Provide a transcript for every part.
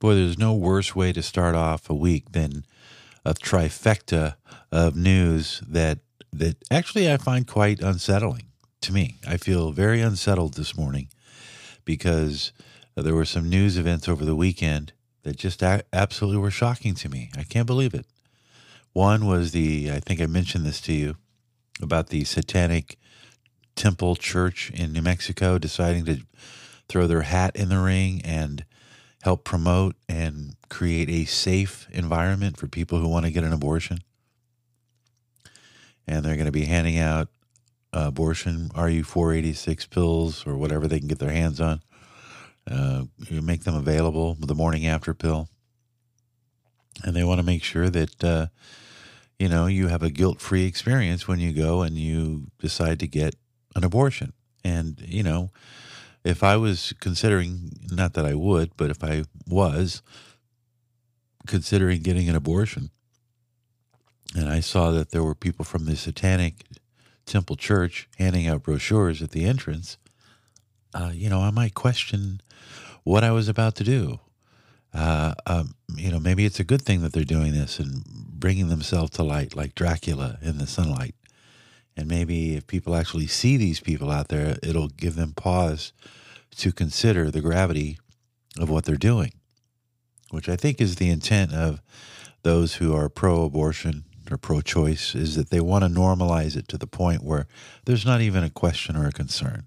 Boy, there's no worse way to start off a week than a trifecta of news that actually I find quite unsettling to me. I feel very unsettled this morning because there were some news events over the weekend that just absolutely were shocking to me. I can't believe it. One was I think I mentioned this to you, about the Satanic Temple Church in New Mexico deciding to throw their hat in the ring and help promote and create a safe environment for people who want to get an abortion. And they're going to be handing out abortion RU-486 pills or whatever they can get their hands on. You make them available with the morning after pill. And they want to make sure that, you have a guilt-free experience when you go and you decide to get an abortion. And, if I was considering, not that I would, but if I was considering getting an abortion, and I saw that there were people from the Satanic Temple Church handing out brochures at the entrance, I might question what I was about to do. Maybe it's a good thing that they're doing this and bringing themselves to light like Dracula in the sunlight. And maybe if people actually see these people out there, it'll give them pause to consider the gravity of what they're doing, which I think is the intent of those who are pro-abortion or pro-choice, is that they want to normalize it to the point where there's not even a question or a concern.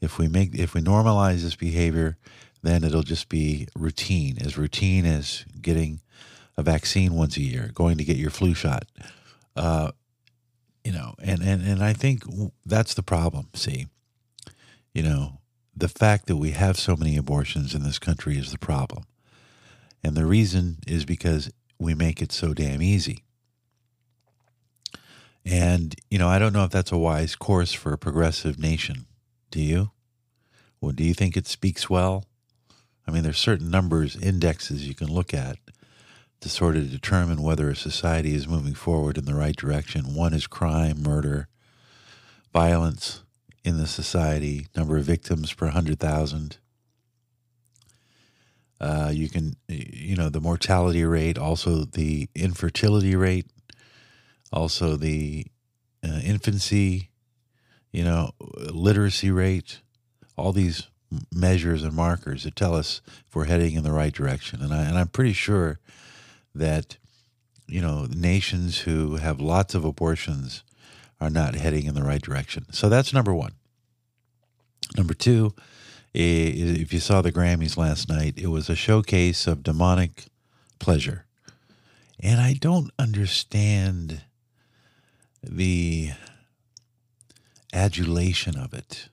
If we normalize this behavior, then it'll just be routine as getting a vaccine once a year, going to get your flu shot, and I think that's the problem. See, the fact that we have so many abortions in this country is the problem. And the reason is because we make it so damn easy. And, I don't know if that's a wise course for a progressive nation. Do you? Well, do you think it speaks well? I mean, there's certain numbers, indexes you can look at to sort of determine whether a society is moving forward in the right direction. One is crime, murder, violence in the society, number of victims per 100,000. You can, the mortality rate, also the infertility rate, also the infancy, literacy rate, all these measures and markers that tell us if we're heading in the right direction. And I'm pretty sure that, nations who have lots of abortions are not heading in the right direction. So that's number one. Number two, if you saw the Grammys last night, it was a showcase of demonic pleasure. And I don't understand the adulation of it.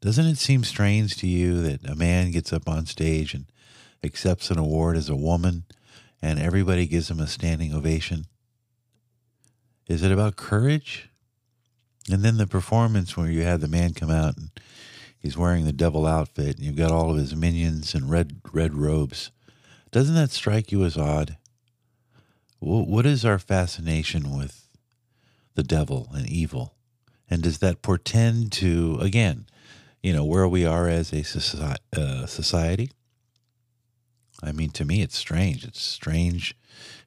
Doesn't it seem strange to you that a man gets up on stage and accepts an award as a woman and everybody gives him a standing ovation? Is it about courage? And then the performance where you had the man come out and he's wearing the devil outfit and you've got all of his minions in red robes. Doesn't that strike you as odd? What is our fascination with the devil and evil? And does that portend to, again, where we are as a society? I mean, to me, it's strange. It's strange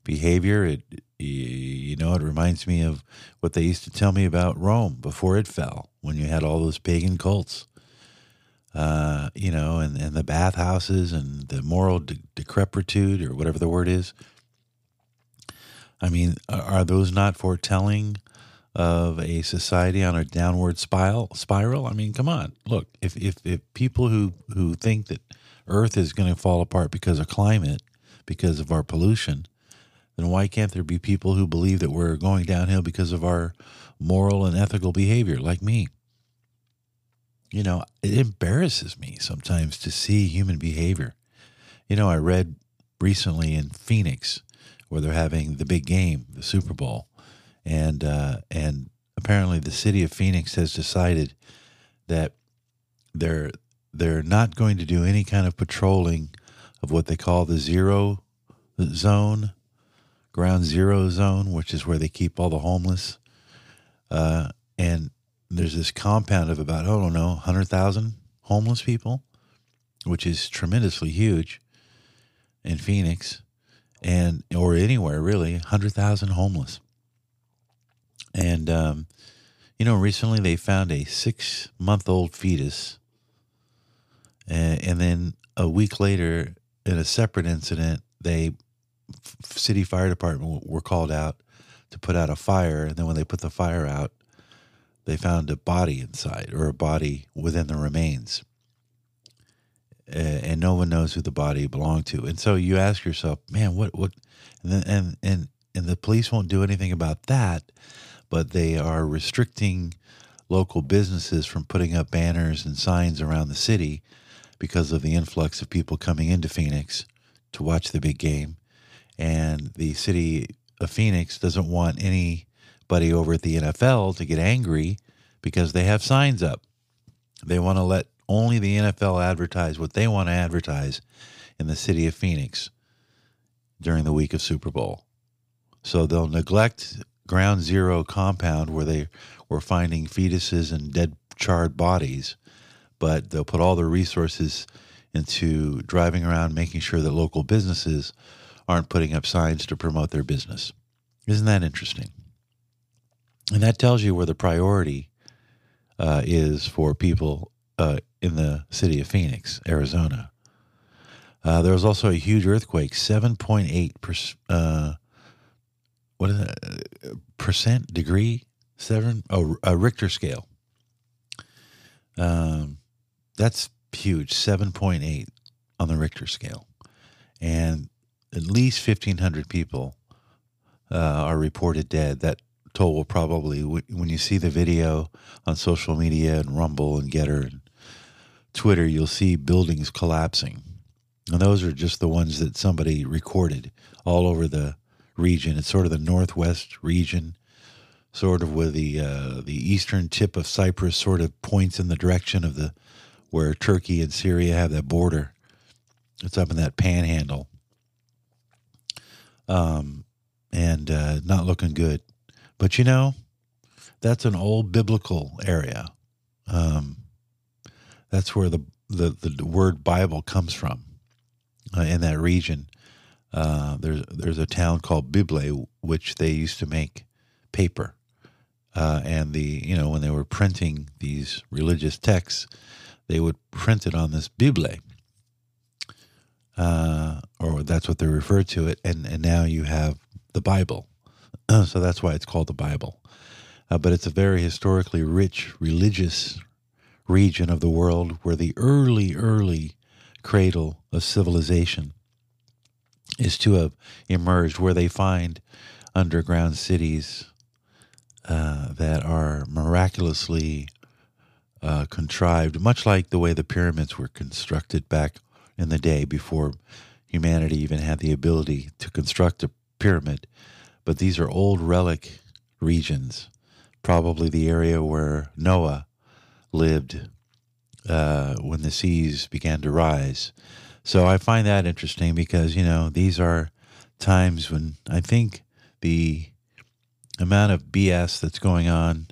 behavior. It reminds me of what they used to tell me about Rome before it fell, when you had all those pagan cults, and the bathhouses and the moral decrepitude or whatever the word is. I mean, are those not foretelling of a society on a downward spiral? I mean, come on. Look, if people who think that Earth is going to fall apart because of climate, because of our pollution, then why can't there be people who believe that we're going downhill because of our moral and ethical behavior, like me? It embarrasses me sometimes to see human behavior. I read recently in Phoenix where they're having the big game, the Super Bowl. And apparently the city of Phoenix has decided that they're not going to do any kind of patrolling of what they call the ground zero zone, which is where they keep all the homeless. And there's this compound of about, 100,000 homeless people, which is tremendously huge. in Phoenix and or anywhere really, 100,000 homeless. And you know, recently they found a 6-month-old fetus, and then a week later, in a separate incident, they city fire department were called out to put out a fire, and then when they put the fire out, they found a body inside, or a body within the remains, and no one knows who the body belonged to. And so you ask yourself, man, what? And the police won't do anything about that, but they are restricting local businesses from putting up banners and signs around the city because of the influx of people coming into Phoenix to watch the big game. And the city of Phoenix doesn't want anybody over at the NFL to get angry because they have signs up. They want to let only the NFL advertise what they want to advertise in the city of Phoenix during the week of Super Bowl. So they'll neglect Ground Zero compound where they were finding fetuses and dead charred bodies, but they'll put all their resources into driving around making sure that local businesses aren't putting up signs to promote their business. Isn't that interesting? And that tells you where the priority is for people in the city of Phoenix, Arizona. There was also a huge earthquake, 7.8%. What is that? Percent? Degree? Seven? Oh, a Richter scale. That's huge. 7.8 on the Richter scale. And at least 1,500 people are reported dead. That toll will probably, when you see the video on social media and Rumble and Getter and Twitter, you'll see buildings collapsing. And those are just the ones that somebody recorded all over the region. It's sort of the northwest region, sort of where the eastern tip of Cyprus sort of points in the direction of the where Turkey and Syria have that border. It's up in that panhandle, and not looking good. But you know, that's an old biblical area. That's where the word Bible comes from, in that region. There's a town called Bible, which they used to make paper, and when they were printing these religious texts, they would print it on this Bible, or that's what they refer to it. And now you have the Bible, so that's why it's called the Bible. But it's a very historically rich religious region of the world where the early cradle of civilization is to have emerged, where they find underground cities that are miraculously contrived, much like the way the pyramids were constructed back in the day before humanity even had the ability to construct a pyramid. But these are old relic regions, probably the area where Noah lived when the seas began to rise. So I find that interesting because, these are times when I think the amount of BS that's going on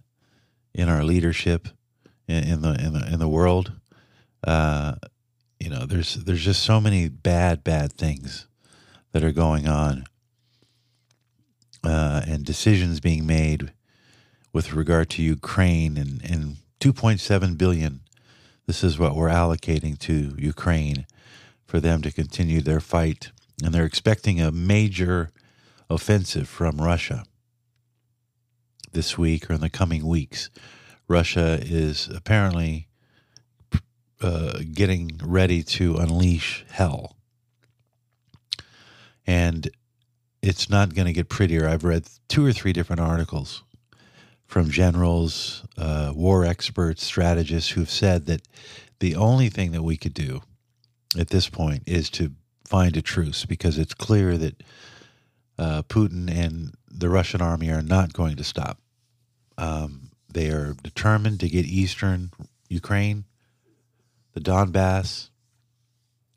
in our leadership in the world, there's just so many bad things that are going on, and decisions being made with regard to Ukraine and $2.7 billion. This is what we're allocating to Ukraine for them to continue their fight. And they're expecting a major offensive from Russia this week or in the coming weeks. Russia is apparently getting ready to unleash hell. And it's not going to get prettier. I've read 2 or 3 different articles from generals, war experts, strategists who've said that the only thing that we could do at this point is to find a truce, because it's clear that Putin and the Russian army are not going to stop. They are determined to get eastern Ukraine, the Donbass,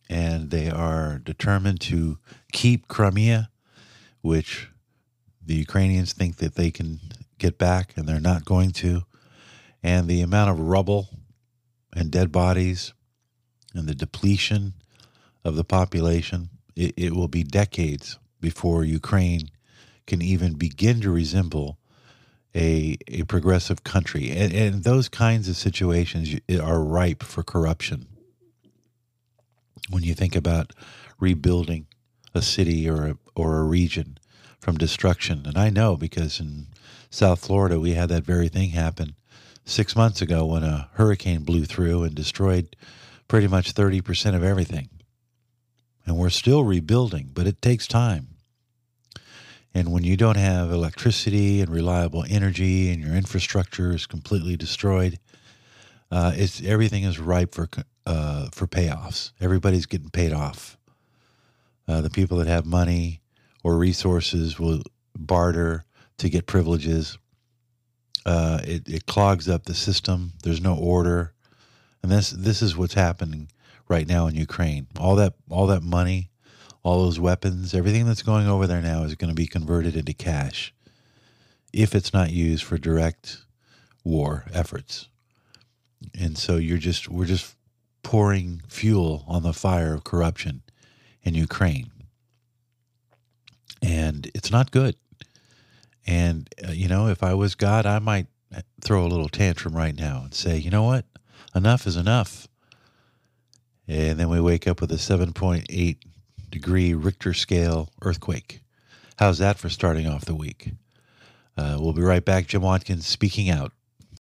and they are determined to keep Crimea, which the Ukrainians think that they can get back, and they're not going to. And the amount of rubble and dead bodies and the depletion of the population it will be decades before Ukraine can even begin to resemble a progressive country. And those kinds of situations are ripe for corruption. When you think about rebuilding a city or a region from destruction, and I know because in South Florida we had that very thing happen 6 months ago when a hurricane blew through and destroyed pretty much 30% of everything. And we're still rebuilding, but it takes time. And when you don't have electricity and reliable energy and your infrastructure is completely destroyed, everything is ripe for payoffs. Everybody's getting paid off. The people that have money or resources will barter to get privileges. It clogs up the system. There's no order. And this is what's happening right now in Ukraine. All that money, all those weapons, everything that's going over there now is going to be converted into cash if it's not used for direct war efforts. And so we're just pouring fuel on the fire of corruption in Ukraine. And it's not good. And, if I was God, I might throw a little tantrum right now and say, you know what? Enough is enough. And then we wake up with a 7.8 degree Richter scale earthquake. How's that for starting off the week? We'll be right back. Jim Watkins speaking out.